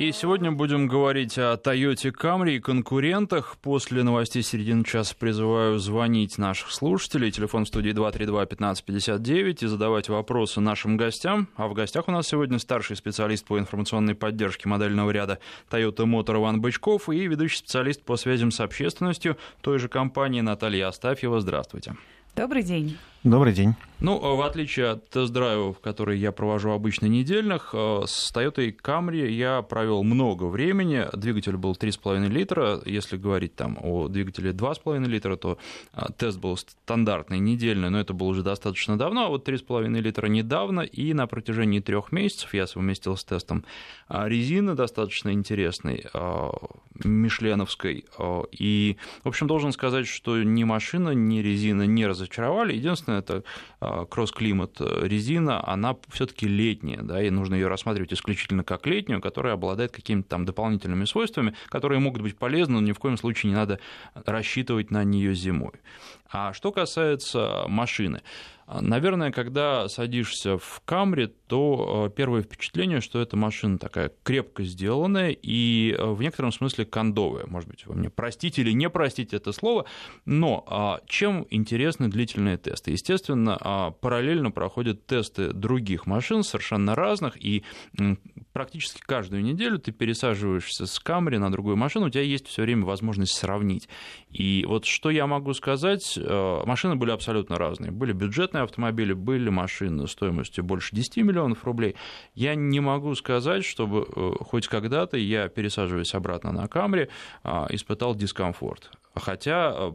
И сегодня будем говорить о Toyota Camry и конкурентах. После новостей середины часа призываю звонить наших слушателей. Телефон в студии 232-1559 и задавать вопросы нашим гостям. А в гостях у нас сегодня старший специалист по информационной поддержке модельного ряда Toyota Motor Иван Бычков и ведущий специалист по связям с общественностью той же компании Наталья Астафьева. Здравствуйте. Добрый день. Добрый день. Ну, в отличие от тест-драйвов, которые я провожу обычно недельных, с Toyota Camry я провел много времени. Двигатель был 3,5 литра. Если говорить там о двигателе 2,5 литра, то тест был стандартный, недельный, но это было уже достаточно давно. А вот 3,5 литра недавно, и на протяжении 3 месяцев я совместил с тестом резины достаточно интересной, мишленовской. И, в общем, должен сказать, что ни машина, ни резина не разочаровали. Единственное, это кросс-климат резина, она все-таки летняя, да, и нужно ее рассматривать исключительно как летнюю, которая обладает какими-то там дополнительными свойствами, которые могут быть полезны, но ни в коем случае не надо рассчитывать на нее зимой. А что касается машины, наверное, когда садишься в Камри, то первое впечатление, что эта машина такая крепко сделанная и в некотором смысле кондовая. Может быть, вы мне простите или не простите это слово, но чем интересны длительные тесты? Естественно, параллельно проходят тесты других машин, совершенно разных, и практически каждую неделю ты пересаживаешься с Камри на другую машину, у тебя есть все время возможность сравнить. И вот что я могу сказать, машины были абсолютно разные. Были бюджетные автомобили, были машины стоимостью больше 10 миллионов рублей. Я не могу сказать, чтобы хоть когда-то я, пересаживаясь обратно на Камри, испытал дискомфорт. Хотя,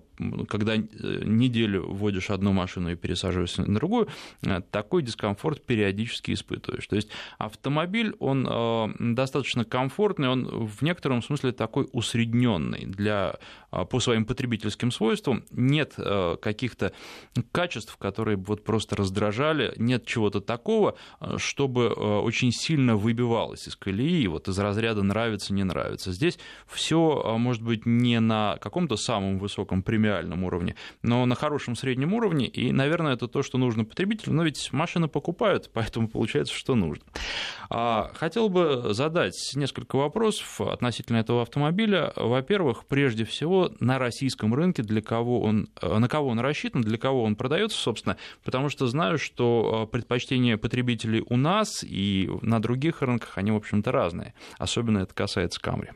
когда неделю водишь одну машину и пересаживаешься на другую, такой дискомфорт периодически испытываешь. То есть автомобиль, он достаточно комфортный, он в некотором смысле такой усредненный по своим потребительским свойствам. Нет каких-то качеств, которые вот просто раздражали, нет чего-то такого, чтобы очень сильно выбивалось из колеи, вот из разряда нравится, не нравится. Здесь все, может быть, не на каком-то самом высоком премиальном уровне, но на хорошем среднем уровне, и, наверное, это то, что нужно потребителю, но ведь машины покупают, поэтому получается, что нужно. Хотел бы задать несколько вопросов относительно этого автомобиля. Во-первых, прежде всего, на российском рынке на кого он рассчитан, для кого он продается, собственно, потому что знаю, что предпочтения потребителей у нас и на других рынках, они, в общем-то, разные. Особенно это касается Camry.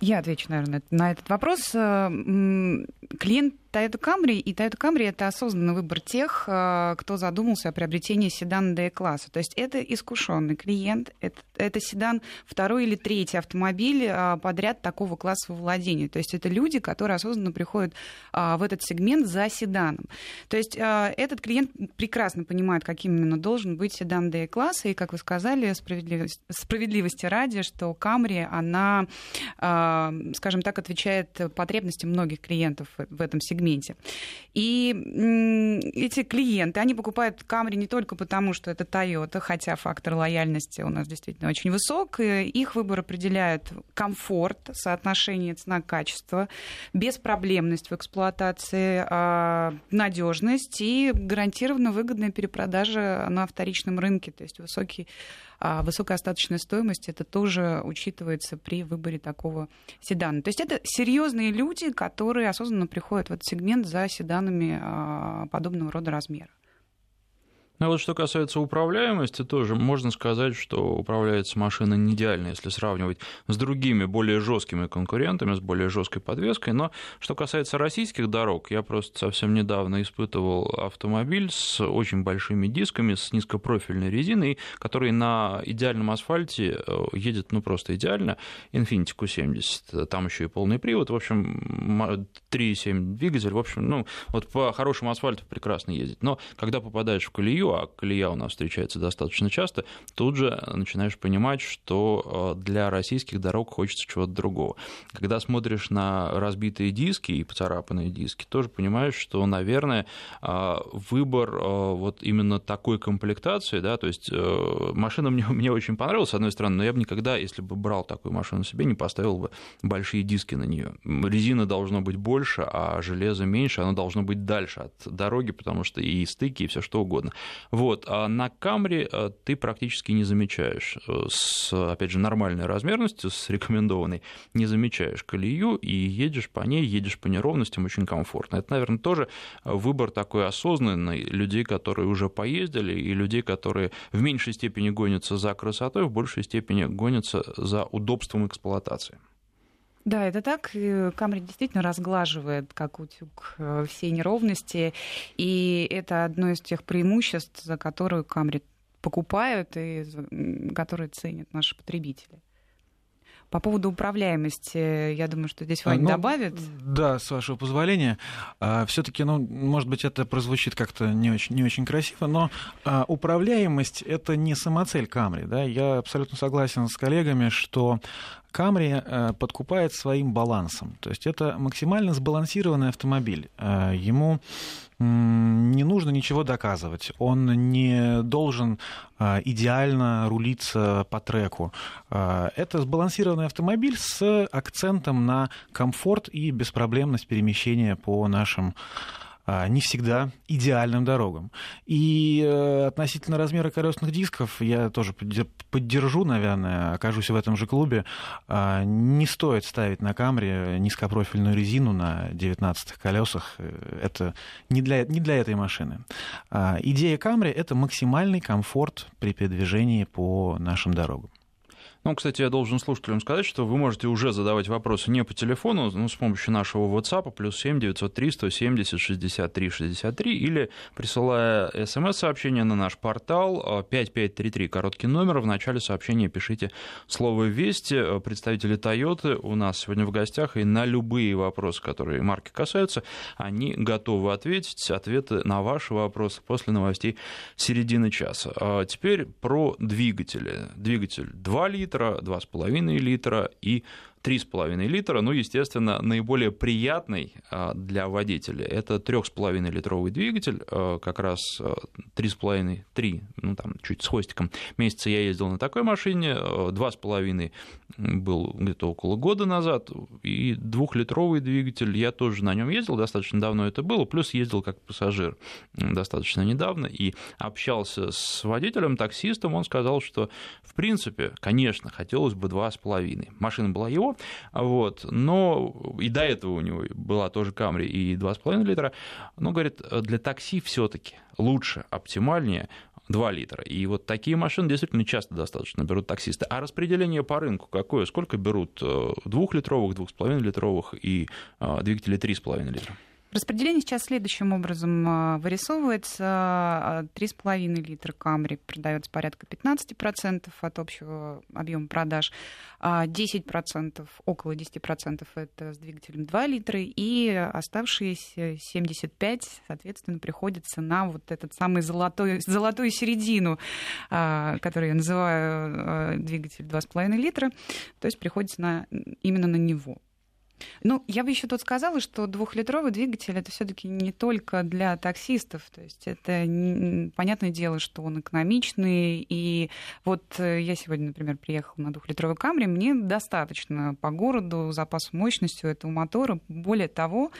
Я отвечу, наверное, на этот вопрос. Клиент Toyota Camry и Toyota Camry — это осознанный выбор тех, кто задумался о приобретении седана D-класса. То есть это искушенный клиент, это седан второй или третий автомобиль подряд такого класса владения. То есть это люди, которые осознанно приходят в этот сегмент за седаном. То есть этот клиент прекрасно понимает, каким именно должен быть седан D-класса. И, как вы сказали, справедливости ради, что Camry, она, скажем так, отвечает потребностям многих клиентов в этом сегменте. И эти клиенты, они покупают Camry не только потому, что это Toyota, хотя фактор лояльности у нас действительно очень высок. Их выбор определяет комфорт, соотношение цена-качество, беспроблемность в эксплуатации, надежность и гарантированно выгодная перепродажа на вторичном рынке, то есть высокая остаточная стоимость, это тоже учитывается при выборе такого седана. То есть это серьезные люди, которые осознанно приходят в этот сегмент за седанами подобного рода размера. Ну вот что касается управляемости, тоже можно сказать, что управляется машина не идеально, если сравнивать с другими более жесткими конкурентами, с более жесткой подвеской. Но что касается российских дорог, я просто совсем недавно испытывал автомобиль с очень большими дисками, с низкопрофильной резиной, который на идеальном асфальте едет ну просто идеально. Infiniti Q70, там еще и полный привод, в общем, 3,7 двигатель, в общем, ну вот по хорошему асфальту прекрасно ездит. Но когда попадаешь в колею, а колея у нас встречается достаточно часто, тут же начинаешь понимать, что для российских дорог хочется чего-то другого. Когда смотришь на разбитые диски и поцарапанные диски, тоже понимаешь, что, наверное, выбор вот именно такой комплектации, да, то есть машина мне очень понравилась, с одной стороны, но я бы никогда, если бы брал такую машину себе, не поставил бы большие диски на нее. Резина должно быть больше, а железо меньше, оно должно быть дальше от дороги, потому что и стыки, и все что угодно. Вот. А на Camry ты практически не замечаешь, с, опять же, нормальной размерностью, с рекомендованной, не замечаешь колею и едешь по ней, едешь по неровностям очень комфортно. Это, наверное, тоже выбор такой осознанный людей, которые уже поездили, и людей, которые в меньшей степени гонятся за красотой, в большей степени гонятся за удобством эксплуатации. Да, это так. Camry действительно разглаживает, как утюг, все неровности. И это одно из тех преимуществ, за которые Camry покупают и которые ценят наши потребители. По поводу управляемости, я думаю, что здесь Ваня добавит. Да, с вашего позволения. Все-таки, может быть, это прозвучит как-то не очень красиво, но управляемость — это не самоцель Camry. Да? Я абсолютно согласен с коллегами, что Camry подкупает своим балансом. То есть это максимально сбалансированный автомобиль. Ему не нужно ничего доказывать. Он не должен идеально рулиться по треку. Это сбалансированный автомобиль с акцентом на комфорт и беспроблемность перемещения по нашим не всегда идеальным дорогам. И относительно размера колесных дисков, я тоже поддержу, наверное, окажусь в этом же клубе, не стоит ставить на Camry низкопрофильную резину на 19-х колесах. Это не для этой машины. Идея Camry — это максимальный комфорт при передвижении по нашим дорогам. Кстати, я должен слушателям сказать, что вы можете уже задавать вопросы не по телефону, но с помощью нашего WhatsApp +7 903 170 63 63, или присылая смс-сообщение на наш портал 5533, короткий номер, в начале сообщения пишите слово «Вести». Представители Toyota у нас сегодня в гостях, и на любые вопросы, которые марки касаются, они готовы ответить. Ответы на ваши вопросы после новостей середины часа. Теперь про двигатели. Двигатель 2 литра. 2,5 литра и 3,5 литра. Естественно, наиболее приятный для водителя это 3,5-литровый двигатель, как раз 3,5, 3, там чуть с хвостиком. Месяца я ездил на такой машине, 2,5 был где-то около года назад, и 2-литровый двигатель, я тоже на нем ездил, достаточно давно это было, плюс ездил как пассажир достаточно недавно, и общался с водителем, таксистом, он сказал, что в принципе, конечно, хотелось бы 2,5. Машина была его, но и до этого у него была тоже Camry и 2,5 литра, говорит, для такси все-таки лучше, оптимальнее 2 литра. И такие машины действительно часто достаточно берут таксисты. А распределение по рынку какое? Сколько берут 2-литровых, 2,5-литровых и двигателей 3,5 литра? Распределение сейчас следующим образом вырисовывается. 3,5 литра Camry продается порядка 15% от общего объема продаж, 10%, около 10% это с двигателем 2 литра, и оставшиеся 75, соответственно, приходится на этот самый золотую середину, которую я называю двигатель 2,5 литра, то есть приходится именно на него. Я бы еще тут сказала, что 2-литровый двигатель — это все-таки не только для таксистов. То есть это понятное дело, что он экономичный. И я сегодня, например, приехала на 2-литровый Camry, мне достаточно по городу запаса мощностью этого мотора. Более того,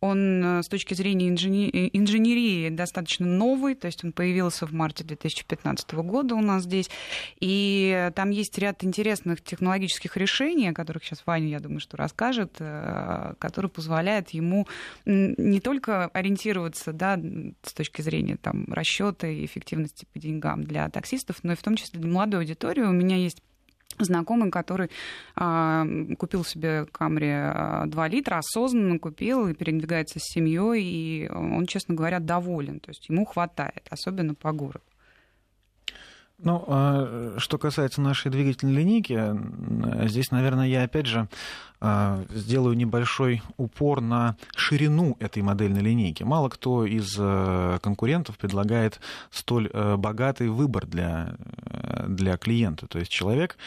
он с точки зрения инженерии достаточно новый, то есть он появился в марте 2015 года у нас здесь, и там есть ряд интересных технологических решений, о которых сейчас Ваня, я думаю, что расскажет, которые позволяют ему не только ориентироваться, с точки зрения расчета и эффективности по деньгам для таксистов, но и в том числе для молодой аудитории. У меня есть знакомый, который купил себе Camry 2 литра, осознанно купил и передвигается с семьей, и он, честно говоря, доволен. То есть ему хватает, особенно по городу. Что касается нашей двигательной линейки, здесь, наверное, я опять же сделаю небольшой упор на ширину этой модельной линейки. Мало кто из конкурентов предлагает столь богатый выбор для клиента. То есть человек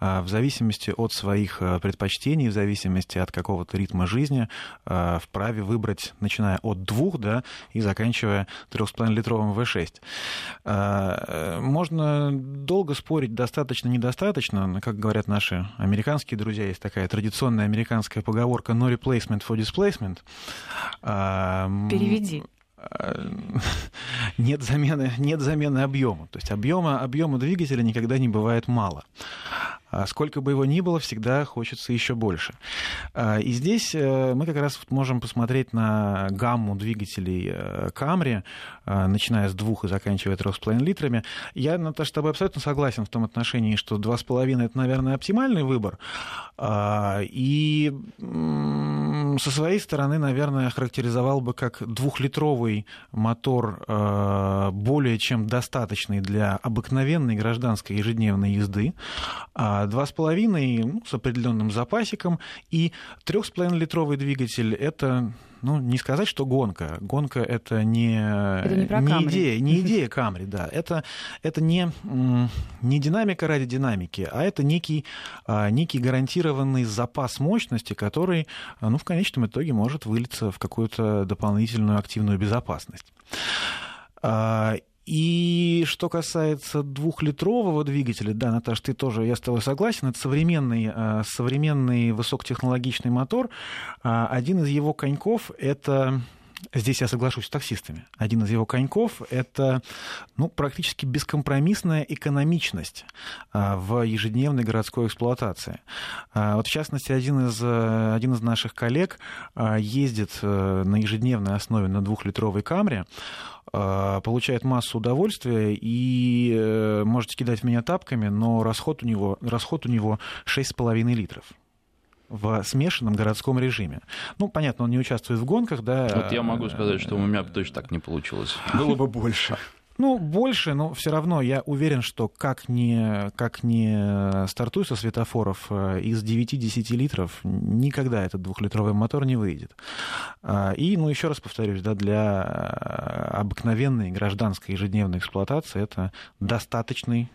в зависимости от своих предпочтений, в зависимости от какого-то ритма жизни вправе выбрать, начиная от 2 и заканчивая 3,5-литровым V6. Можно долго спорить, достаточно-недостаточно. Как говорят наши американские друзья, есть такая традиционная американская поговорка «no replacement for displacement». Переведи. нет замены объема. То есть объема двигателя никогда не бывает мало. Сколько бы его ни было, всегда хочется еще больше. И здесь мы как раз можем посмотреть на гамму двигателей Camry, начиная с 2 и заканчивая 3,5 литрами. Я, Наташа, с тобой абсолютно согласен в том отношении, что 2,5 это, наверное, оптимальный выбор. И со своей стороны, наверное, характеризовал бы как 2-литровый мотор, более чем достаточный для обыкновенной гражданской ежедневной езды. 2,5 с определенным запасиком, и 3,5-литровый двигатель — это, не сказать, что гонка. Гонка — это не идея Камри, да. Это не динамика ради динамики, а это некий гарантированный запас мощности, который, в конечном итоге может вылиться в какую-то дополнительную активную безопасность. И что касается 2-литрового двигателя, да, Наташа, ты тоже, я с тобой согласен, это современный высокотехнологичный мотор. Один из его коньков — это... Здесь я соглашусь с таксистами. Один из его коньков — это практически бескомпромиссная экономичность в ежедневной городской эксплуатации. Вот, в частности, один из наших коллег ездит на ежедневной основе на 2-литровой Камри, получает массу удовольствия, и можете кидать в меня тапками, но расход у него 6,5 литров. В смешанном городском режиме. Понятно, он не участвует в гонках, да. Вот я могу сказать, что у меня точно так не получилось. Было бы больше. Больше, но все равно я уверен, что как не стартуй со светофоров, из 9-10 литров никогда этот 2-литровый мотор не выйдет. И, еще раз повторюсь, да, для обыкновенной гражданской ежедневной эксплуатации это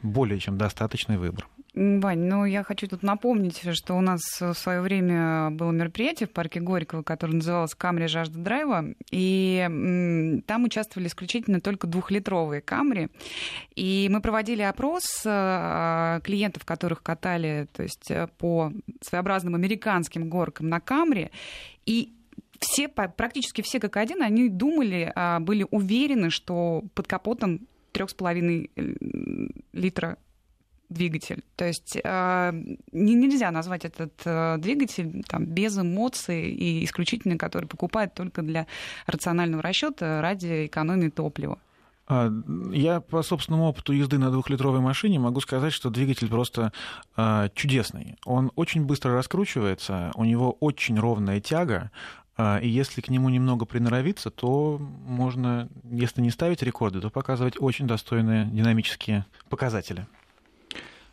более чем достаточный выбор. Вань, я хочу тут напомнить, что у нас в свое время было мероприятие в парке Горького, которое называлось «Камри. Жажда драйва», и там участвовали исключительно только 2-литровые Камри, и мы проводили опрос клиентов, которых катали, то есть по своеобразным американским горкам на Камри, и все, практически все как один, они были уверены, что под капотом 3,5 литра двигатель. То есть нельзя назвать этот двигатель без эмоций и исключительно, который покупают только для рационального расчета ради экономии топлива. Я по собственному опыту езды на 2-литровой машине могу сказать, что двигатель просто чудесный. Он очень быстро раскручивается, у него очень ровная тяга, и если к нему немного приноровиться, то можно, если не ставить рекорды, то показывать очень достойные динамические показатели.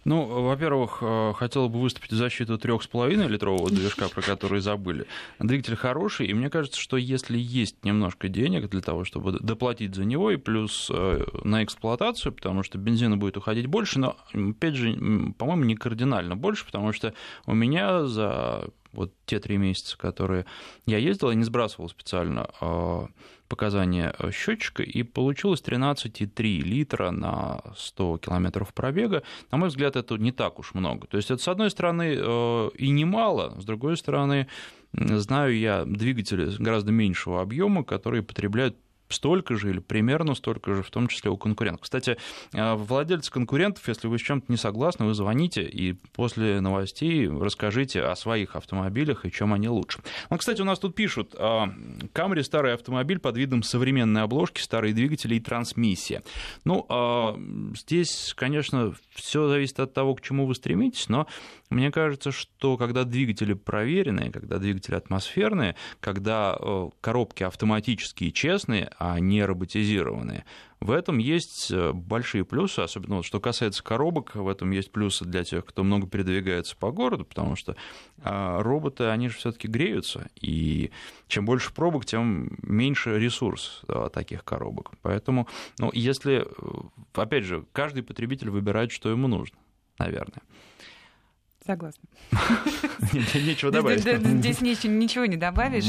Во-первых, хотел бы выступить в защиту 3,5-литрового движка, про который забыли. Двигатель хороший, и мне кажется, что если есть немножко денег для того, чтобы доплатить за него, и плюс на эксплуатацию, потому что бензина будет уходить больше, но, опять же, по-моему, не кардинально больше, потому что у меня за те 3 месяца, которые я ездил, я не сбрасывал специально показания счетчика, и получилось 13,3 литра на 100 километров пробега. На мой взгляд, это не так уж много. То есть это, с одной стороны, и немало, с другой стороны, знаю я двигатели гораздо меньшего объема, которые потребляют столько же или примерно столько же, в том числе у конкурентов. Кстати, владельцы конкурентов, если вы с чем-то не согласны, вы звоните и после новостей расскажите о своих автомобилях и чем они лучше. Кстати, у нас тут пишут: Камри — старый автомобиль под видом современной обложки, старые двигатели и трансмиссия. Здесь, конечно, все зависит от того, к чему вы стремитесь, но мне кажется, что когда двигатели проверенные, когда двигатели атмосферные, когда коробки автоматические и честные, а не роботизированные, в этом есть большие плюсы, особенно что касается коробок, в этом есть плюсы для тех, кто много передвигается по городу, потому что роботы, они же все-таки греются, и чем больше пробок, тем меньше ресурс таких коробок. Поэтому, если, опять же, каждый потребитель выбирает, что ему нужно, наверное. Согласна. Нечего добавить. Здесь ничего не добавишь.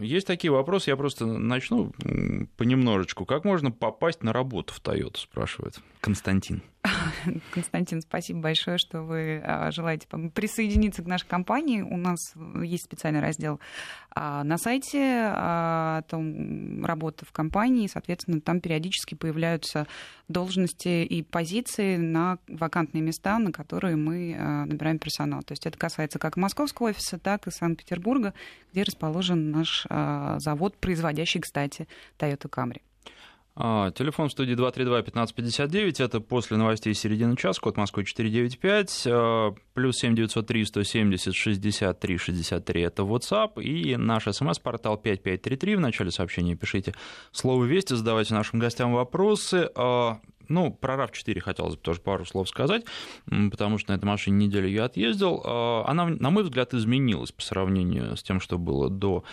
Есть такие вопросы, я просто начну понемножечку. Как можно попасть на работу в Toyota, спрашивает Константин. Константин, спасибо большое, что вы желаете присоединиться к нашей компании. У нас есть специальный раздел на сайте о том, работа в компании. Соответственно, там периодически появляются должности и позиции на вакантные места, на которые мы набираем персонал. То есть это касается как московского офиса, так и Санкт-Петербурга, где расположен наш завод, производящий, кстати, Toyota Camry. Телефон в студии 232-1559, это после новостей середины часа, код Москвы 495, плюс 7-903-170-63-63, это WhatsApp, и наш смс-портал 5533, в начале сообщения пишите слово «Вести», задавайте нашим гостям вопросы. Ну, про RAV4 хотелось бы тоже пару слов сказать, потому что на этой машине неделю я отъездил. Она, на мой взгляд, изменилась по сравнению с тем, что было до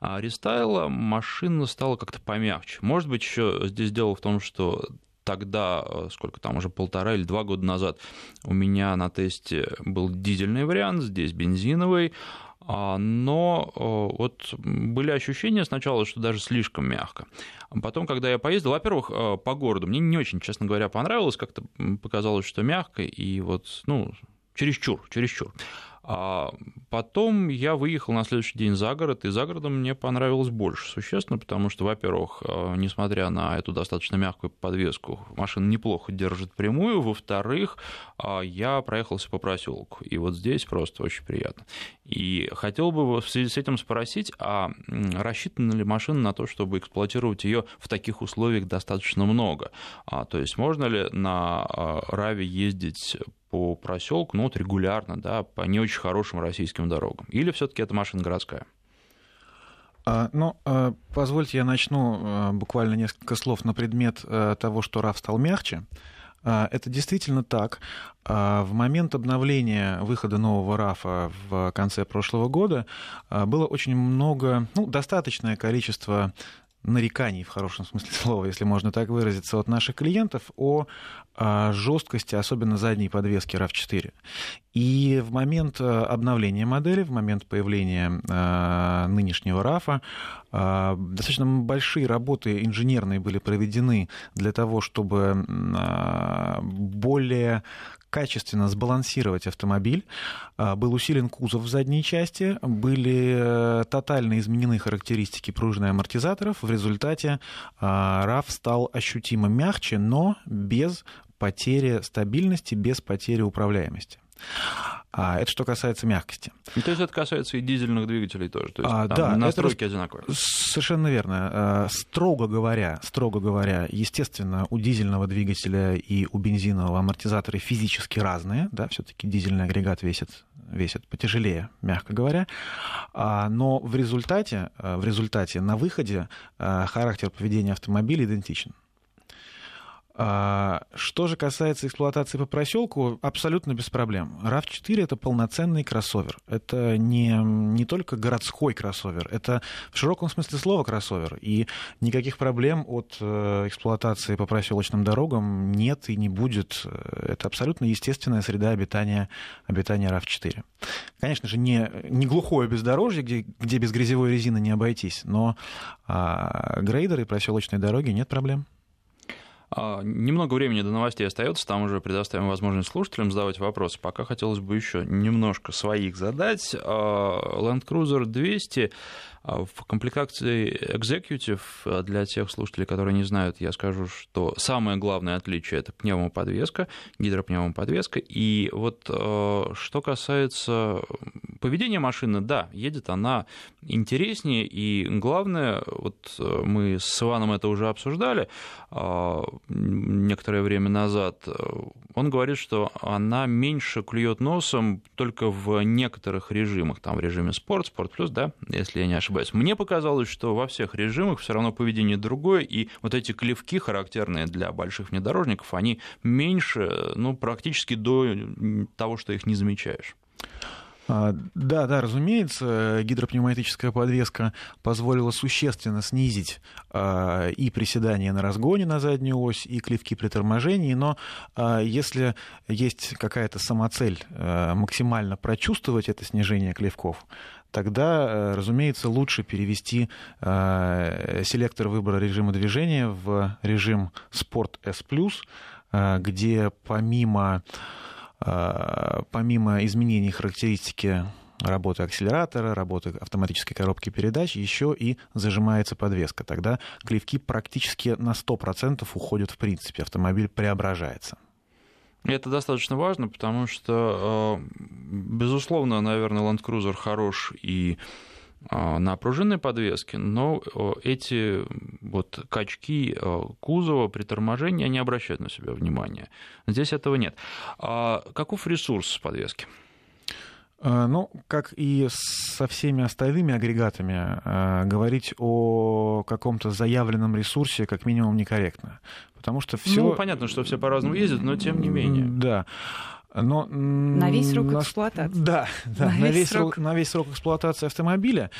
рестайла. Машина стала как-то помягче. Может быть, еще здесь дело в том, что тогда, сколько там, уже 1,5 или 2 года назад у меня на тесте был дизельный вариант, здесь бензиновый. Но вот были ощущения сначала, что даже слишком мягко. Потом, когда я поездил, во-первых, по городу, мне не очень, честно говоря, понравилось, как-то показалось, что мягко, и вот, ну, чересчур. А потом я выехал на следующий день за город, и за городом мне понравилось больше существенно, потому что, во-первых, несмотря на эту достаточно мягкую подвеску, машина неплохо держит прямую, во-вторых, я проехался по проселку, и вот здесь просто очень приятно. И хотел бы в связи с этим спросить, а рассчитана ли машина на то, чтобы эксплуатировать ее в таких условиях достаточно много? То есть можно ли на Раве ездить по проселку, ну вот регулярно, да, по не очень хорошим российским дорогам? Или все-таки это машина городская? Ну, позвольте, я начну буквально несколько слов на предмет того, что RAV стал мягче. Это действительно так. В момент обновления выхода нового RAV в конце прошлого года было очень много, ну, достаточное количество нареканий, в хорошем смысле слова, если можно так выразиться, от наших клиентов о жесткости, особенно задней подвески RAV4. И в момент обновления модели, в момент появления нынешнего RAV, достаточно большие работы инженерные были проведены для того, чтобы более качественно сбалансировать автомобиль. Был усилен кузов в задней части, были тотально изменены характеристики пружин и амортизаторов. В результате RAV стал ощутимо мягче, но без потери стабильности, без потери управляемости. Это что касается мягкости. То есть это касается и дизельных двигателей тоже. То есть там настройки одинаковые. Совершенно верно. Строго говоря, естественно, у дизельного двигателя и у бензинового амортизаторы физически разные. Да, все-таки дизельный агрегат весит потяжелее, мягко говоря. Но в результате на выходе характер поведения автомобиля идентичен. Что же касается эксплуатации по проселку, абсолютно без проблем. RAV4 — это полноценный кроссовер. Это не только городской кроссовер, это в широком смысле слова кроссовер. И никаких проблем от эксплуатации по проселочным дорогам нет и не будет. Это абсолютно естественная среда обитания RAV4. Конечно же, не глухое бездорожье, где без грязевой резины не обойтись, но грейдеры и проселочные дороги — нет проблем. Немного времени до новостей остается, там уже предоставим возможность слушателям задавать вопросы. Пока хотелось бы еще немножко своих задать. Land Cruiser 200 в комплектации Executive, для тех слушателей, которые не знают, я скажу, что самое главное отличие — это пневмоподвеска, гидропневмоподвеска. И вот что касается поведения машины, да, едет она интереснее, и главное, вот мы с Иваном это уже обсуждали некоторое время назад, он говорит, что она меньше клюет носом только в некоторых режимах, там в режиме спорт, спорт плюс, да, если я не ошибаюсь. Мне показалось, что во всех режимах все равно поведение другое, и вот эти клевки, характерные для больших внедорожников, они меньше, ну, практически до того, что их не замечаешь. Да, разумеется, гидропневматическая подвеска позволила существенно снизить и приседания на разгоне на заднюю ось, и клевки при торможении, но если есть какая-то самоцель максимально прочувствовать это снижение клевков, тогда, разумеется, лучше перевести селектор выбора режима движения в режим «Спорт S+», где помимо изменений характеристики работы акселератора, работы автоматической коробки передач, еще и зажимается подвеска. Тогда клевки практически на 100% уходят в принципе, автомобиль преображается. Это достаточно важно, потому что, безусловно, наверное, Land Cruiser хорош и на пружинной подвеске, но эти вот качки кузова при торможении, они обращают на себя внимание. Здесь этого нет. Каков ресурс подвески? Ну, как и со всеми остальными агрегатами, говорить о каком-то заявленном ресурсе как минимум некорректно, потому что все... Ну, понятно, что все по-разному ездят, но тем не менее. Да. Но... На весь срок эксплуатации. Да, да. На весь срок эксплуатации автомобиля.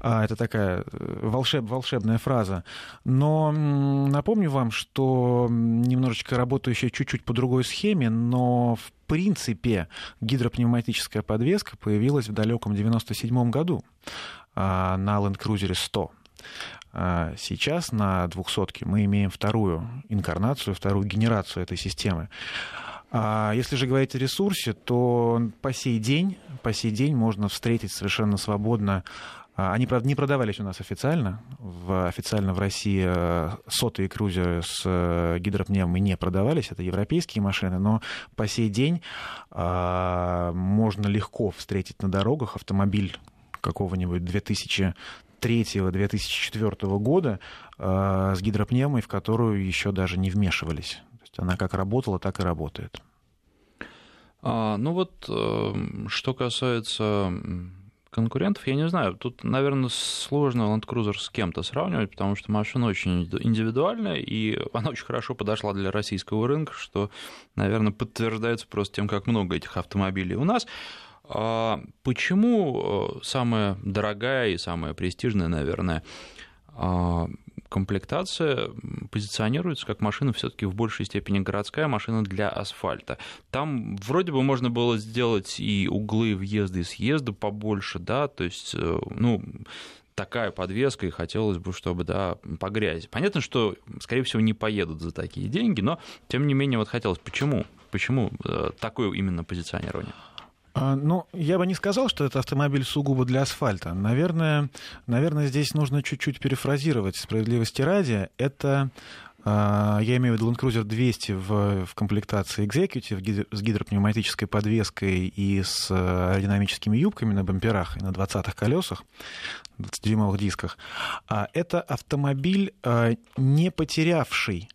Это такая волшебная фраза. Но напомню вам, что немножечко работающая чуть-чуть по другой схеме, но в принципе гидропневматическая подвеска появилась в далеком 1997 году на Land Cruiser 100. Сейчас на 200-ке мы имеем вторую инкарнацию, вторую генерацию этой системы. Если же говорить о ресурсе, то по сей день можно встретить совершенно свободно. Они, правда, не продавались у нас официально в России сотые крузеры с гидропневмой не продавались, это европейские машины, но по сей день можно легко встретить на дорогах автомобиль какого-нибудь 2003-2004 года с гидропневмой, в которую еще даже не вмешивались. Она как работала, так и работает. Ну вот, что касается конкурентов, я не знаю. Тут, наверное, сложно Land Cruiser с кем-то сравнивать, потому что машина очень индивидуальная, и она очень хорошо подошла для российского рынка, что, наверное, подтверждается просто тем, как много этих автомобилей у нас. Почему самая дорогая и самая престижная, наверное, комплектация позиционируется как машина все-таки в большей степени городская, машина для асфальта. Там вроде бы можно было сделать и углы въезда и съезда побольше, да, то есть, ну, такая подвеска, и хотелось бы, чтобы, да, по грязи. Понятно, что, скорее всего, не поедут за такие деньги, но, тем не менее, вот хотелось. Почему такое именно позиционирование? Ну, я бы не сказал, что это автомобиль сугубо для асфальта. Наверное, здесь нужно чуть-чуть перефразировать справедливости ради. Это, я имею в виду Land Cruiser 200 в комплектации Executive с гидропневматической подвеской и с аэродинамическими юбками на бамперах и на 20-х колесах, 20-дюймовых дисках. Это автомобиль, не потерявший,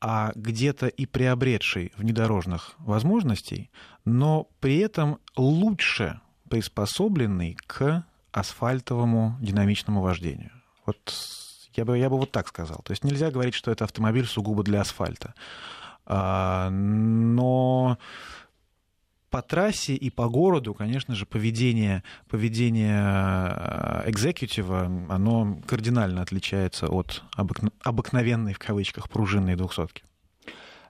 а где-то и приобретший внедорожных возможностей, но при этом лучше приспособленный к асфальтовому динамичному вождению. Вот я бы вот так сказал. То есть нельзя говорить, что это автомобиль сугубо для асфальта. Но по трассе и по городу, конечно же, поведение экзекьютива, оно кардинально отличается от обыкновенной, в кавычках, пружинной 200-ки.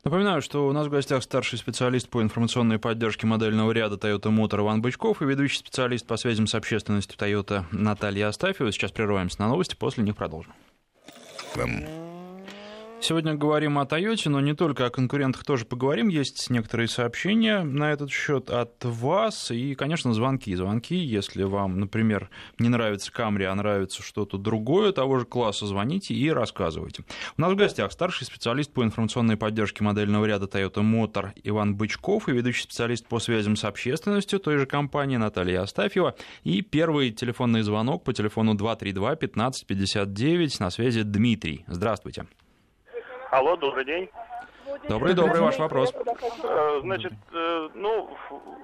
Напоминаю, что у нас в гостях старший специалист по информационной поддержке модельного ряда Toyota Motor Иван Бычков и ведущий специалист по связям с общественностью Toyota Наталья Астафьева. Сейчас прерываемся на новости, после них продолжим. Сегодня говорим о Toyota, но не только, о конкурентах тоже поговорим. Есть некоторые сообщения на этот счет от вас. И, конечно, звонки. Звонки, если вам, например, не нравится Camry, а нравится что-то другое того же класса, звоните и рассказывайте. У нас в гостях старший специалист по информационной поддержке модельного ряда Toyota Motor Иван Бычков и ведущий специалист по связям с общественностью той же компании Наталья Астафьева. И первый телефонный звонок по телефону 232-1559. На связи Дмитрий. Здравствуйте. Алло, добрый день. Добрый ваш вопрос. Значит, ну,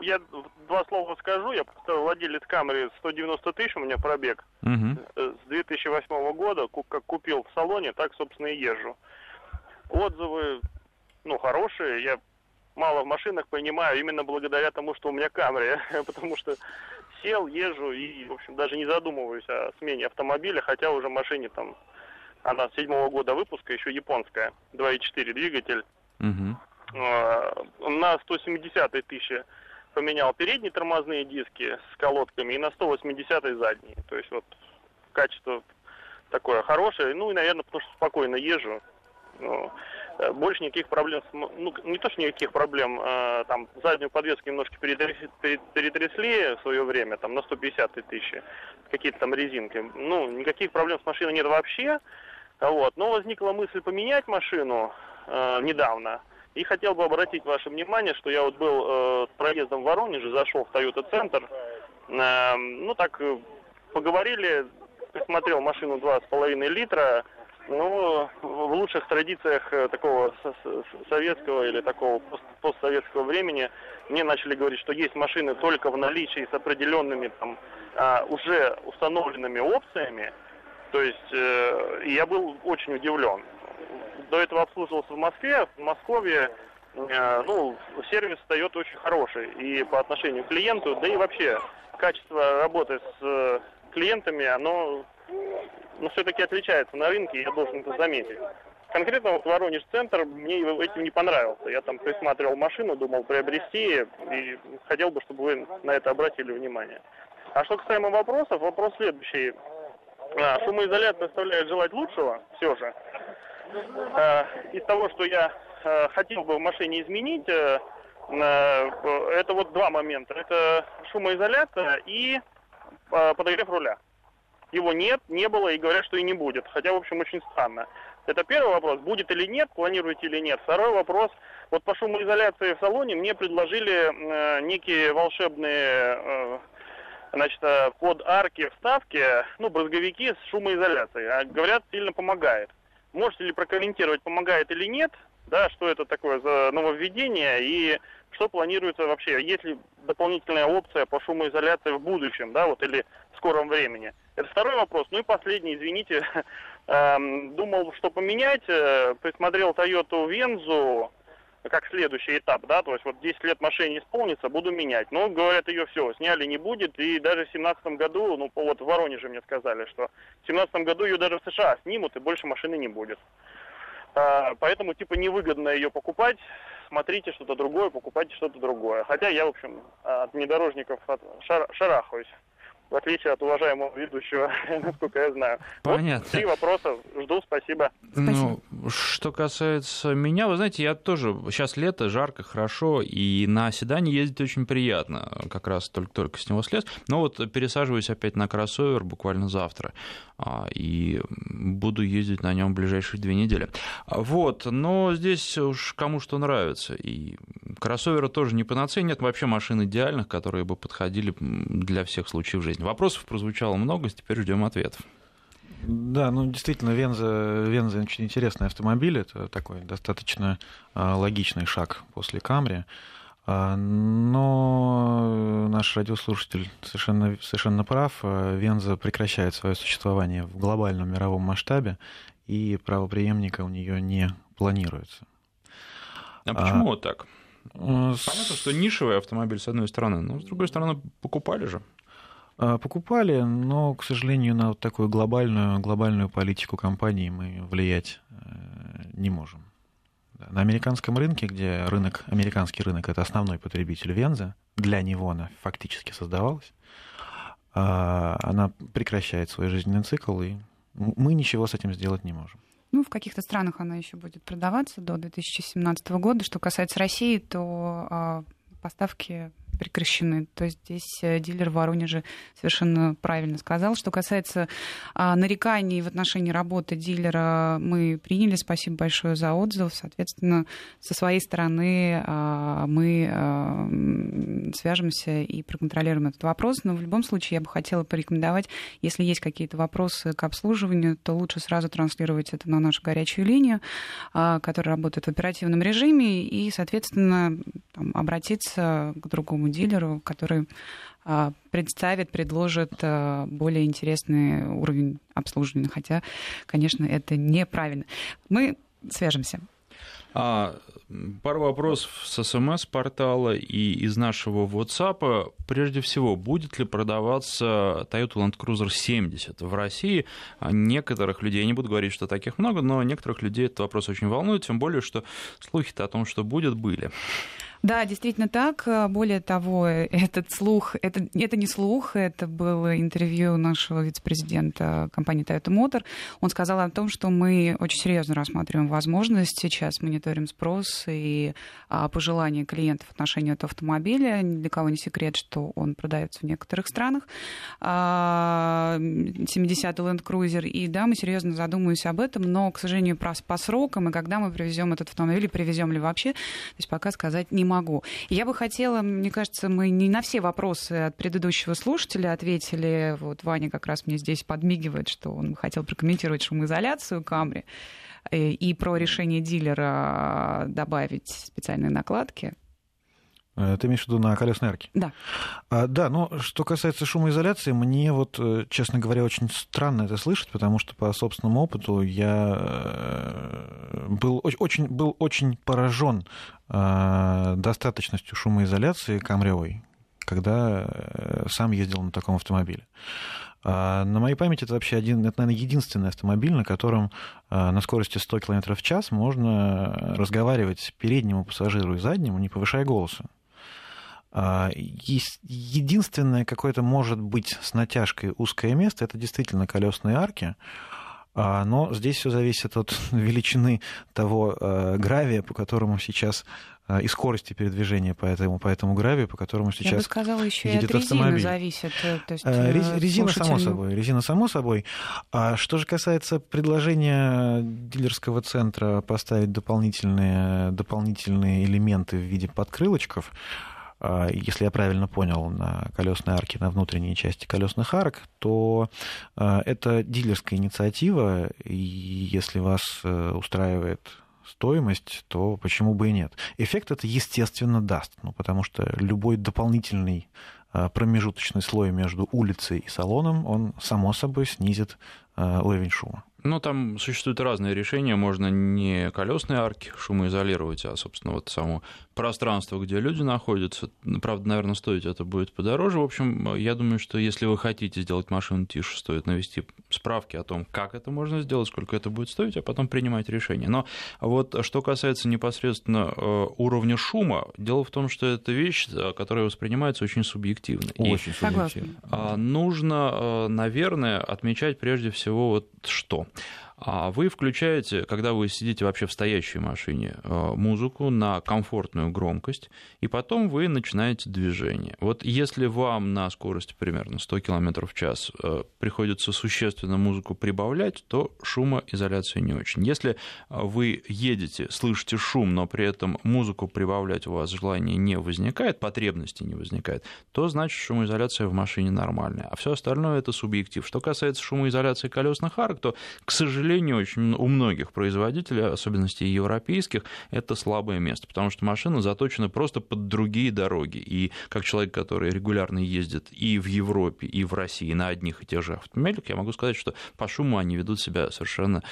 я два слова скажу. Я владелец Camry, 190 тысяч у меня пробег. Угу. С 2008 года, как купил в салоне, так, собственно, и езжу. Отзывы, ну, хорошие. Я мало в машинах понимаю именно благодаря тому, что у меня Camry. Потому что сел, езжу и, в общем, даже не задумываюсь о смене автомобиля, хотя уже машине там... Она с 7-го года выпуска, еще японская, 2.4 двигатель. Угу. На 170 тысячи поменял передние тормозные диски с колодками и на 180 задние. То есть вот качество такое хорошее. Ну и, наверное, потому что спокойно езжу. Больше никаких проблем, ну не то что никаких проблем, там заднюю подвеску немножко перетрясли в свое время, там на 150 тысяч, какие-то там резинки. Ну, никаких проблем с машиной нет вообще. Вот. Но возникла мысль поменять машину недавно. И хотел бы обратить ваше внимание, что я вот был проездом в Воронеже, зашел в Toyota Центр. Ну так поговорили, присмотрел машину 2,5 литра. Ну, в лучших традициях такого советского или такого постсоветского времени мне начали говорить, что есть машины только в наличии с определенными там уже установленными опциями. То есть я был очень удивлен. До этого обслуживался в Москве, в Подмосковье. Ну, сервис Toyota очень хороший и по отношению к клиенту, да и вообще качество работы с клиентами, оно... но все-таки отличается на рынке, я должен это заметить. Конкретно вот Воронеж-центр мне этим не понравился. Я там присматривал машину, думал приобрести, и хотел бы, чтобы вы на это обратили внимание. А что касаемо вопросов, вопрос следующий. Шумоизоляция оставляет желать лучшего, все же. Из того, что я хотел бы в машине изменить, это вот два момента. Это шумоизоляция и подогрев руля. Его нет, не было, и говорят, что и не будет. Хотя, в общем, очень странно. Это первый вопрос. Будет или нет, планируете или нет. Второй вопрос. Вот по шумоизоляции в салоне мне предложили некие волшебные, значит, под арки вставки, ну, брызговики с шумоизоляцией. А говорят, сильно помогает. Можете ли прокомментировать, помогает или нет? Да, что это такое за нововведение и что планируется вообще? Есть ли дополнительная опция по шумоизоляции в будущем, да, вот, или в скором времени? Это второй вопрос. Ну и последний, извините, думал, что поменять, присмотрел Toyota Venza как следующий этап, да, то есть вот 10 лет машине исполнится, буду менять. Но, говорят, ее все, сняли не будет, и даже в 17 году, ну, вот в Воронеже мне сказали, что в 17 году ее даже в США снимут, и больше машины не будет. Поэтому, типа, невыгодно ее покупать, смотрите что-то другое, покупайте что-то другое. Хотя я, в общем, от внедорожников шарахаюсь. В отличие от уважаемого ведущего, насколько я знаю. Понятно. Вот три вопроса. Жду, спасибо. Ну, что касается меня, вы знаете, я тоже... Сейчас лето, жарко, хорошо, и на седане ездить очень приятно. Как раз только с него слез. Но вот пересаживаюсь опять на кроссовер буквально завтра. И буду ездить на нем ближайшие 2 недели. Вот, но здесь уж кому что нравится. И кроссовера тоже не панацея. Нет вообще машин идеальных, которые бы подходили для всех случаев жизни. Вопросов прозвучало много, теперь ждем ответов. Да, ну действительно, Венза очень интересный автомобиль. Это такой достаточно логичный шаг после Камри. Но наш радиослушатель совершенно прав. Венза прекращает свое существование в глобальном мировом масштабе, и правопреемника у нее не планируется. А почему вот так? Понятно, что нишевый автомобиль, с одной стороны, но с другой стороны, покупали же. Покупали, но, к сожалению, на вот такую глобальную политику компании мы влиять не можем. На американском рынке, где американский рынок — это основной потребитель Вензы, для него она фактически создавалась, она прекращает свой жизненный цикл, и мы ничего с этим сделать не можем. Ну, в каких-то странах она еще будет продаваться до 2017 года. Что касается России, то поставки прекращены. То есть здесь дилер в Воронеже совершенно правильно сказал. Что касается нареканий в отношении работы дилера, мы приняли. Спасибо большое за отзыв. Соответственно, со своей стороны мы свяжемся и проконтролируем этот вопрос. Но в любом случае я бы хотела порекомендовать, если есть какие-то вопросы к обслуживанию, то лучше сразу транслировать это на нашу горячую линию, которая работает в оперативном режиме, и, соответственно, там, обратиться к другому дилеру, который предложит более интересный уровень обслуживания. Хотя, конечно, это неправильно. Мы свяжемся. Пару вопросов с СМС-портала и из нашего WhatsApp. Прежде всего, будет ли продаваться Toyota Land Cruiser 70 в России? Некоторых людей, я не буду говорить, что таких много, но некоторых людей этот вопрос очень волнует, тем более, что слухи-то о том, что будет, были. Да, действительно так. Более того, этот слух, это не слух, это было интервью нашего вице-президента компании Toyota Motor. Он сказал о том, что мы очень серьезно рассматриваем возможность. Сейчас мониторим спрос и пожелания клиентов в отношении этого автомобиля. Ни для кого не секрет, что он продается в некоторых странах. 70-й Land Cruiser. И да, мы серьезно задумываемся об этом, но, к сожалению, по срокам и когда мы привезем этот автомобиль, привезем ли вообще, то есть пока сказать не могу. Я бы хотела, мне кажется, мы не на все вопросы от предыдущего слушателя ответили. Вот Ваня как раз мне здесь подмигивает, что он хотел прокомментировать шумоизоляцию Camry и про решение дилера добавить специальные накладки. Ты имеешь в виду на колесной арке? Да. Да, но что касается шумоизоляции, мне вот, честно говоря, очень странно это слышать, потому что по собственному опыту я был очень поражен достаточностью шумоизоляции камревой, когда сам ездил на таком автомобиле. На моей памяти это вообще это, наверное, единственный автомобиль, на котором на скорости 100 км в час можно разговаривать переднему пассажиру и заднему, не повышая голоса. Единственное какое-то, может быть, с натяжкой узкое место — это действительно колесные арки. Но здесь все зависит от величины того гравия, по которому сейчас, и скорости передвижения по этому гравию, по которому сейчас едет автомобиль. Я бы сказала, еще и от резины зависит. То есть резина, само собой. А что же касается предложения дилерского центра поставить дополнительные элементы в виде подкрылочков, если я правильно понял, на колесные арки, на внутренней части колесных арок, то это дилерская инициатива, и если вас устраивает стоимость, то почему бы и нет. Эффект это, естественно, даст, потому что любой дополнительный промежуточный слой между улицей и салоном, он, само собой, снизит уровень шума. Ну, там существуют разные решения. Можно не колесные арки шумоизолировать, а, собственно, вот само пространство, где люди находятся. Правда, наверное, стоить это будет подороже. В общем, я думаю, что если вы хотите сделать машину тише, стоит навести справки о том, как это можно сделать, сколько это будет стоить, а потом принимать решение. Но вот что касается непосредственно уровня шума, дело в том, что это вещь, которая воспринимается очень субъективно. Очень субъективно. И нужно, наверное, отмечать прежде всего вот что. Вы включаете, когда вы сидите вообще в стоящей машине, музыку на комфортную громкость, и потом вы начинаете движение. Вот если вам на скорости примерно 100 км в час приходится существенно музыку прибавлять, то шумоизоляции не очень. Если вы едете, слышите шум, но при этом музыку прибавлять у вас желания не возникает, потребности не возникает, то значит шумоизоляция в машине нормальная. А все остальное это субъектив. Что касается шумоизоляции колесных арок, то, к сожалению, очень у многих производителей, особенности европейских, это слабое место, потому что машина заточена просто под другие дороги. И как человек, который регулярно ездит и в Европе, и в России на одних и тех же автомобилях, я могу сказать, что по шуму они ведут себя совершенно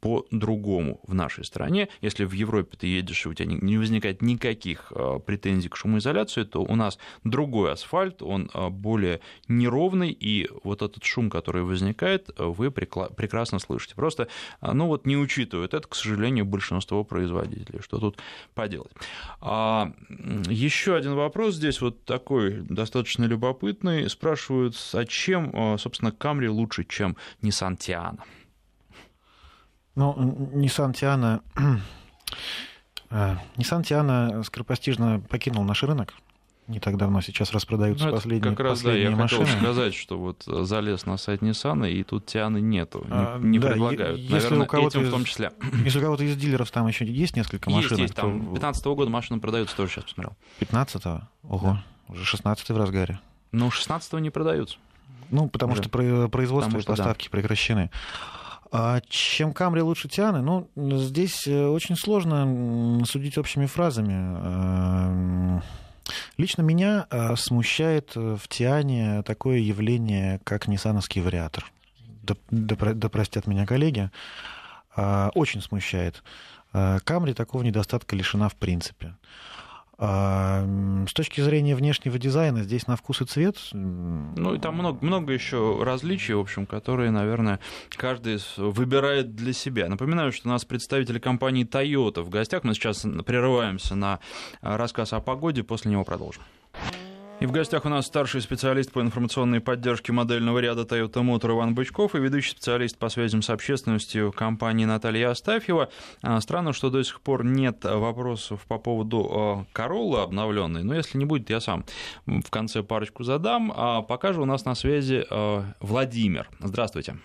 по-другому в нашей стране. Если в Европе ты едешь, и у тебя не возникает никаких претензий к шумоизоляции, то у нас другой асфальт, он более неровный, и вот этот шум, который возникает, вы прекрасно слышите. Просто, вот не учитывают это, к сожалению, большинство производителей. Что тут поделать? Еще один вопрос здесь, вот такой достаточно любопытный. Спрашивают, а чем, собственно, Camry лучше, чем Nissan Teana? Nissan Teana скоропостижно покинул наш рынок. Не так давно, сейчас распродаются последние машины. Я хотел сказать, что вот залез на сайт Nissan, и тут Теаны нету, не предлагают. Наверное, этим в том числе. Если у кого-то из дилеров там еще есть несколько машин? Есть, там 15-го года машина продается, тоже сейчас посмотрел. 15-го? Ого, да. Уже 16-й в разгаре. Ну, 16-го не продаются. Потому уже. Что производство и поставки прекращены. Чем Camry лучше Теаны? Здесь очень сложно судить общими фразами. Лично меня смущает в Теане такое явление, как ниссановский вариатор. Да простят меня коллеги. Очень смущает. Camry такого недостатка лишена в принципе. С точки зрения внешнего дизайна, здесь на вкус и цвет... Ну, и там много еще различий, в общем, которые, наверное, каждый выбирает для себя. Напоминаю, что у нас представители компании Toyota в гостях. Мы сейчас прерываемся на рассказ о погоде, после него продолжим. И в гостях у нас старший специалист по информационной поддержке модельного ряда Toyota Motor Иван Бычков и ведущий специалист по связям с общественностью компании Наталья Астафьева. Странно, что до сих пор нет вопросов по поводу Corolla обновленной, но если не будет, я сам в конце парочку задам. А пока же у нас на связи Владимир. Здравствуйте.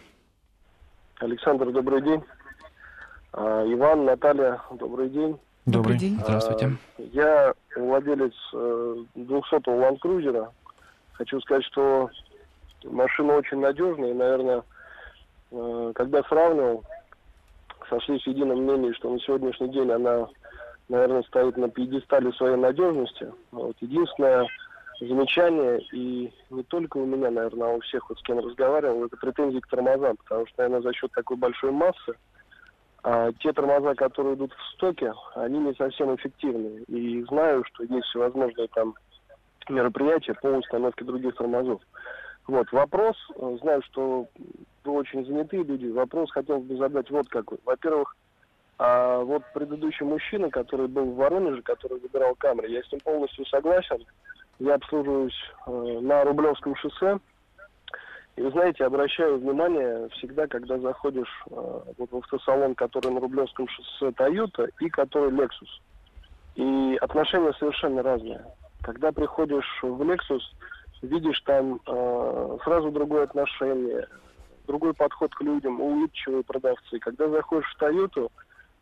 Александр, добрый день. Иван, Наталья, добрый день. Добрый день. Здравствуйте. Я владелец 200-го Land Cruiser. Хочу сказать, что машина очень надежная. И, наверное, когда сравнивал, сошлись в едином мнении, что на сегодняшний день она, наверное, стоит на пьедестале своей надежности. Вот. Единственное замечание, и не только у меня, наверное, а у всех, вот с кем разговаривал, это претензии к тормозам. Потому что, наверное, за счет такой большой массы те тормоза, которые идут в стоке, они не совсем эффективны. И знаю, что есть всевозможные там мероприятия по установке других тормозов. Вот, вопрос, знаю, что вы очень занятые люди, вопрос хотел бы задать вот какой. Во-первых, вот предыдущий мужчина, который был в Воронеже, который выбирал Camry, я с ним полностью согласен. Я обслуживаюсь на Рублевском шоссе. И, вы знаете, обращаю внимание всегда, когда заходишь вот в автосалон, который на Рублевском шоссе Toyota и который Lexus. И отношения совершенно разные. Когда приходишь в Lexus, видишь там сразу другое отношение, другой подход к людям, улыбчивые продавцы. Когда заходишь в Toyota,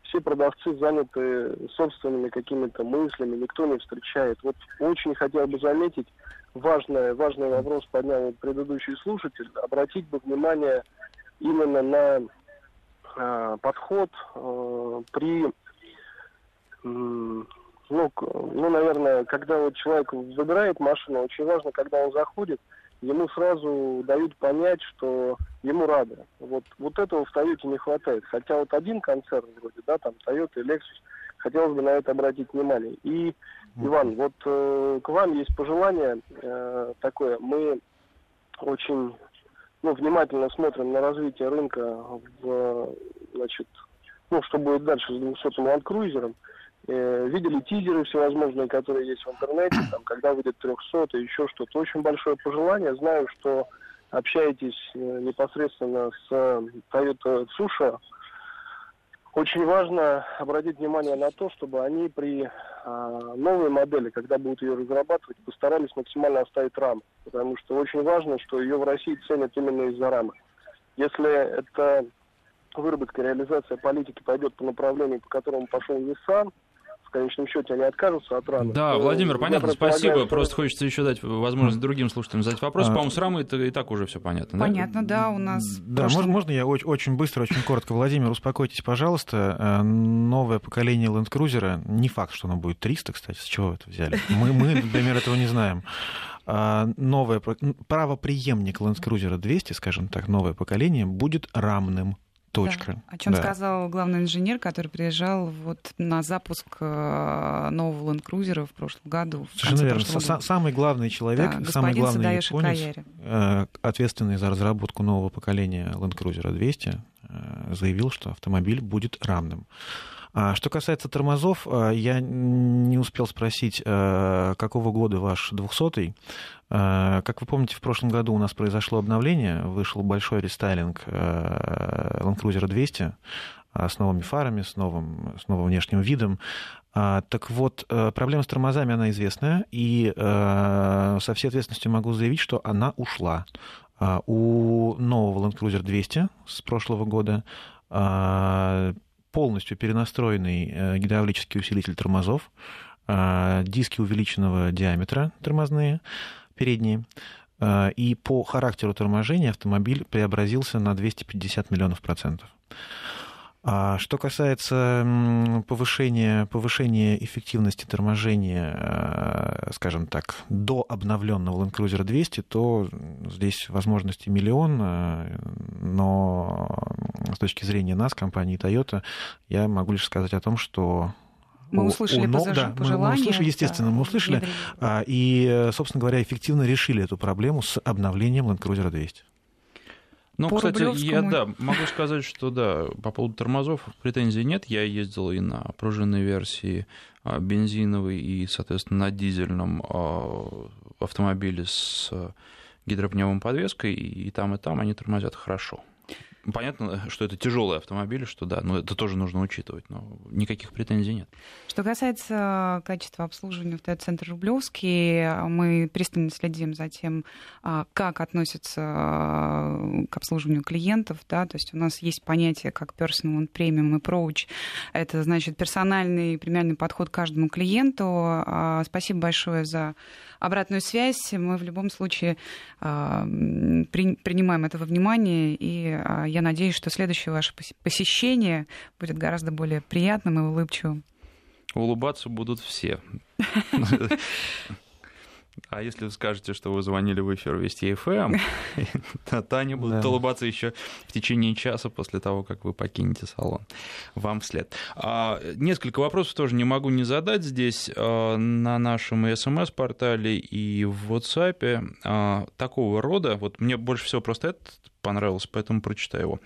все продавцы заняты собственными какими-то мыслями, никто не встречает. Вот очень хотел бы заметить, важный вопрос поднял предыдущий слушатель. Обратить бы внимание именно на подход при, наверное, когда вот человек выбирает машину, очень важно, когда он заходит, ему сразу дают понять, что ему рады. Вот этого в Toyota не хватает. Хотя вот один концерн вроде, да, там Toyota и Lexus, хотелось бы на это обратить внимание. И, Иван, вот к вам есть пожелание такое. Мы очень внимательно смотрим на развитие рынка, что будет дальше с 200-м Land Cruiser. Видели тизеры всевозможные, которые есть в интернете, там, когда выйдет 300 и еще что-то. Очень большое пожелание. Знаю, что общаетесь непосредственно с Toyota Tsusha. Очень важно обратить внимание на то, чтобы они при новой модели, когда будут ее разрабатывать, постарались максимально оставить раму. Потому что очень важно, что ее в России ценят именно из-за рамы. Если эта выработка, реализация политики пойдет по направлению, по которому пошел Nissan, в конечном счете они откажутся от рамы. Да, Владимир, понятно, спасибо. Что... Просто хочется еще дать возможность другим слушателям задать вопрос. По-моему, с рамой и так уже все понятно. Понятно, да у нас. Да, можно я очень быстро, очень коротко. Владимир, успокойтесь, пожалуйста. Новое поколение Land Cruiser, не факт, что оно будет 300, кстати, с чего вы это взяли? Мы, например, этого не знаем. Новое правопреемник Land Cruiser 200, скажем так, новое поколение, будет рамным. Да, о чем сказал главный инженер, который приезжал вот на запуск нового Land Cruiser в прошлом году. Совершенно верно. Самый главный человек, да, самый главный японец, ответственный за разработку нового поколения Land Cruiser 200, заявил, что автомобиль будет рамным. Что касается тормозов, я не успел спросить, какого года ваш 200-й. Как вы помните, в прошлом году у нас произошло обновление, вышел большой рестайлинг Land Cruiser 200 с новыми фарами, с новым внешним видом. Так вот, проблема с тормозами, она известная, и со всей ответственностью могу заявить, что она ушла. У нового Land Cruiser 200 с прошлого года полностью перенастроенный гидравлический усилитель тормозов, диски увеличенного диаметра тормозные, передние, и по характеру торможения автомобиль преобразился на 250 миллионов %. Что касается повышения эффективности торможения, скажем так, до обновленного Land Cruiser 200, то здесь возможности миллион, но с точки зрения нас, компании Toyota, я могу лишь сказать о том, что Мы услышали пожелания. Мы услышали, естественно, мы услышали. И, собственно говоря, эффективно решили эту проблему с обновлением Land Cruiser 200. Ну, по кстати, Рублевскому... могу сказать, что по поводу тормозов претензий нет. Я ездил и на пружинной версии бензиновой, и, соответственно, на дизельном автомобиле с гидропневмоподвеской, и там они тормозят хорошо. Понятно, что это тяжелый автомобиль, что но это тоже нужно учитывать, но никаких претензий нет. Что касается качества обслуживания в ТО-центре Рублевский, мы пристально следим за тем, как относятся к обслуживанию клиентов, то есть у нас есть понятие как personal and premium approach, это значит персональный премиальный подход к каждому клиенту. Спасибо большое за обратную связь, мы в любом случае принимаем это во внимание, и я надеюсь, что следующее ваше посещение будет гораздо более приятным и улыбчивым. Улыбаться будут все. А если вы скажете, что вы звонили в эфир Вести ФМ, то Таня будет улыбаться еще в течение часа после того, как вы покинете салон. Вам вслед. Несколько вопросов тоже не могу не задать здесь на нашем СМС-портале и в WhatsApp. Такого рода, вот мне больше всего просто это понравилось, поэтому прочитаю его.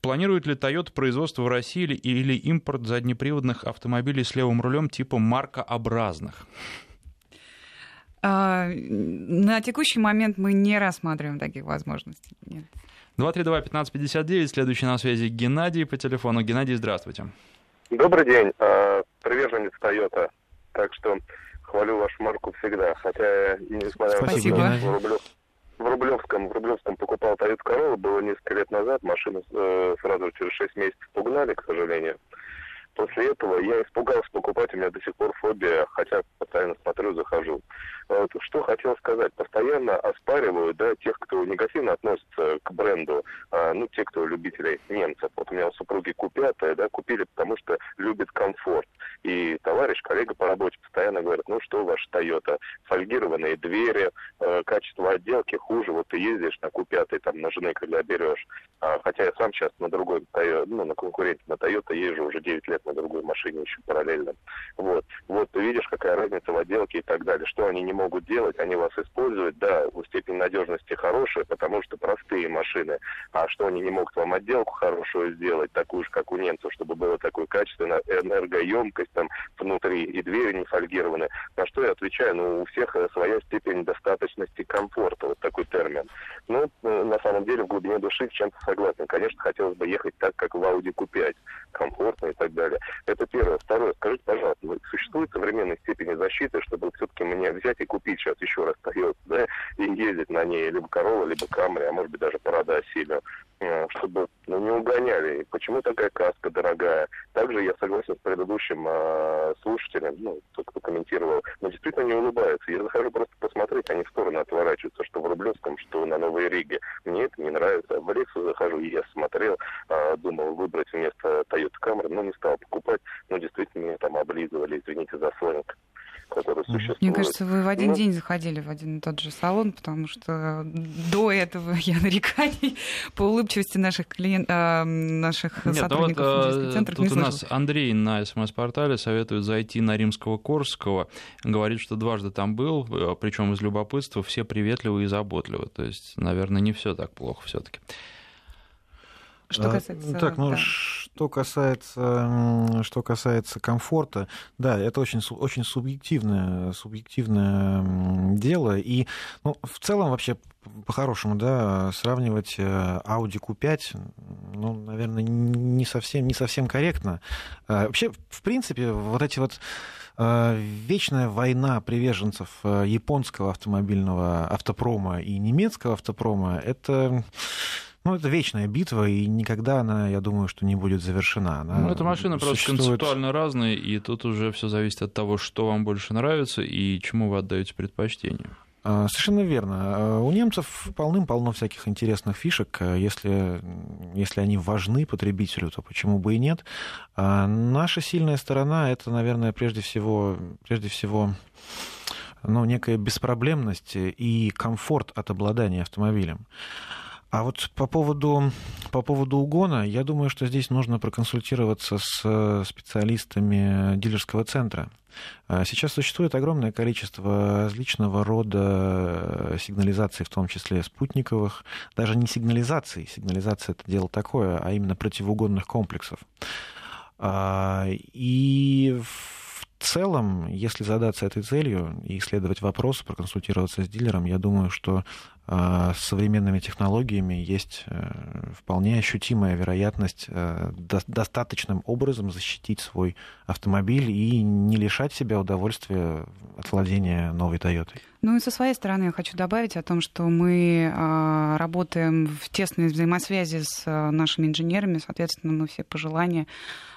Планирует ли Toyota производство в России или импорт заднеприводных автомобилей с левым рулем типа маркообразных? На текущий момент мы не рассматриваем таких возможностей. Нет. 232-1559, следующий на связи Геннадий по телефону. Геннадий, здравствуйте. Добрый день, приверженец Toyota, так что хвалю вашу марку всегда, хотя, несмотря на то, что в Рублевском покупал Toyota Corolla, было несколько лет назад, машину сразу через 6 месяцев погнали, к сожалению. После этого я испугался покупать, у меня до сих пор фобия, хотя постоянно смотрю, захожу. Вот, что хотел сказать, постоянно оспариваю, тех, кто негативно относится к бренду, те, кто любители немцев. Вот у меня у супруги Q5, купили, потому что любит комфорт. И товарищ, коллега по работе постоянно говорит, что ваша Toyota, фольгированные двери, качество отделки хуже, вот ты ездишь на Q5, там, на жены, когда берешь. Хотя я сам сейчас на другой, на конкуренте, на Toyota езжу уже 9 лет на другой машине еще параллельно. Вот ты видишь, какая разница в отделке и так далее. Что они не могут делать, они вас используют, степень надежности хорошая, потому что простые машины, а что они не могут вам отделку хорошую сделать, такую же, как у немцев, чтобы было такое качество, энергоемкость там внутри, и двери не фольгированы. На что я отвечаю, у всех своя степень достаточности комфорта, вот такой термин. На самом деле, в глубине души с чем-то согласен. Конечно, хотелось бы ехать так, как в Audi Q5, комфортно и так далее. Это первое. Второе, скажите, пожалуйста, существует современной степени защиты, чтобы все-таки мне взять и купить сейчас еще раз Toyota, и ездить на ней либо Corolla, либо Camry, а может быть даже Prado Silvio, чтобы не угоняли. Почему такая каска дорогая? Также я согласен с предыдущим слушателем, тот, кто комментировал, но действительно не улыбаются. Я захожу просто посмотреть, они в сторону отворачиваются, что в Рублевском, что на Новой Риге. Мне это не нравится. В Лексу захожу, я смотрел, думал выбрать вместо Toyota Camry, но не стал покупать. Но действительно меня там облизывали, извините за слонг, который существует. Мне кажется, вы в один день заходили в один и тот же салон, потому что до этого я нареканий по улыбчивости наших сотрудников медицинских центров не слышала. У нас Андрей на СМС-портале советует зайти на Римского-Корсакова. Говорит, что дважды там был, причем из любопытства, все приветливы и заботливы. То есть, наверное, не все так плохо все-таки. Что касается, что касается комфорта, это очень субъективное дело. И в целом вообще по-хорошему, сравнивать Audi Q5, наверное, не совсем корректно. Вообще, в принципе, вечная война приверженцев японского автомобильного автопрома и немецкого автопрома, это вечная битва, и никогда она, я думаю, что не будет завершена. Она эта машина просто концептуально разная, и тут уже все зависит от того, что вам больше нравится и чему вы отдаете предпочтение. Совершенно верно. У немцев полным-полно всяких интересных фишек. Если они важны потребителю, то почему бы и нет? Наша сильная сторона — это, наверное, прежде всего некая беспроблемность и комфорт от обладания автомобилем. А вот по поводу угона, я думаю, что здесь нужно проконсультироваться с специалистами дилерского центра. Сейчас существует огромное количество различного рода сигнализаций, в том числе спутниковых. Даже не сигнализации, сигнализация — это дело такое, а именно противоугонных комплексов. И в целом, если задаться этой целью и исследовать вопрос, проконсультироваться с дилером, я думаю, что с современными технологиями есть вполне ощутимая вероятность достаточным образом защитить свой автомобиль и не лишать себя удовольствия от владения новой Toyota. Ну и со своей стороны я хочу добавить о том, что мы работаем в тесной взаимосвязи с нашими инженерами, соответственно, мы все пожелания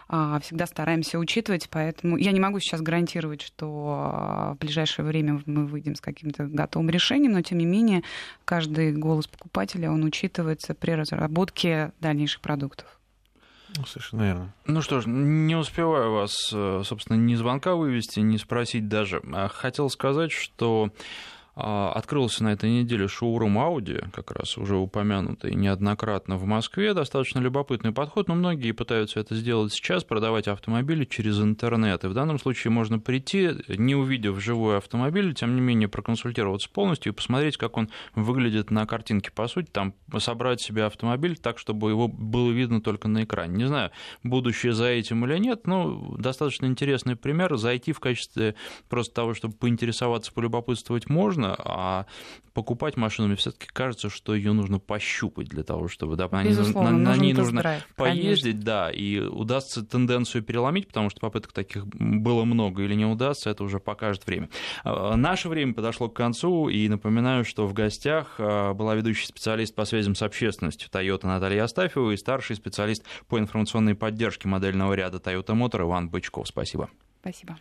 всегда стараемся учитывать, поэтому я не могу сейчас гарантировать, что в ближайшее время мы выйдем с каким-то готовым решением, но тем не менее каждый голос покупателя, он учитывается при разработке дальнейших продуктов. Совершенно верно. Ну что ж, не успеваю вас, собственно, ни звонка вывести, ни спросить даже. Хотел сказать, что открылся на этой неделе шоурум Audi, как раз уже упомянутый неоднократно в Москве. Достаточно любопытный подход, но многие пытаются это сделать сейчас, продавать автомобили через интернет. И в данном случае можно прийти, не увидев живой автомобиль, тем не менее проконсультироваться полностью и посмотреть, как он выглядит на картинке. По сути, там собрать себе автомобиль так, чтобы его было видно только на экране. Не знаю, будущее за этим или нет, но достаточно интересный пример. Зайти в качестве просто того, чтобы поинтересоваться, полюбопытствовать, можно, а покупать машину, мне все-таки кажется, что ее нужно пощупать для того, чтобы на ней нужно поездить, да, и удастся тенденцию переломить, потому что попыток таких было много, или не удастся, это уже покажет время. Наше время подошло к концу, и напоминаю, что в гостях была ведущий специалист по связям с общественностью Toyota Наталья Астафьева и старший специалист по информационной поддержке модельного ряда Toyota Motor Иван Бычков. Спасибо. Спасибо.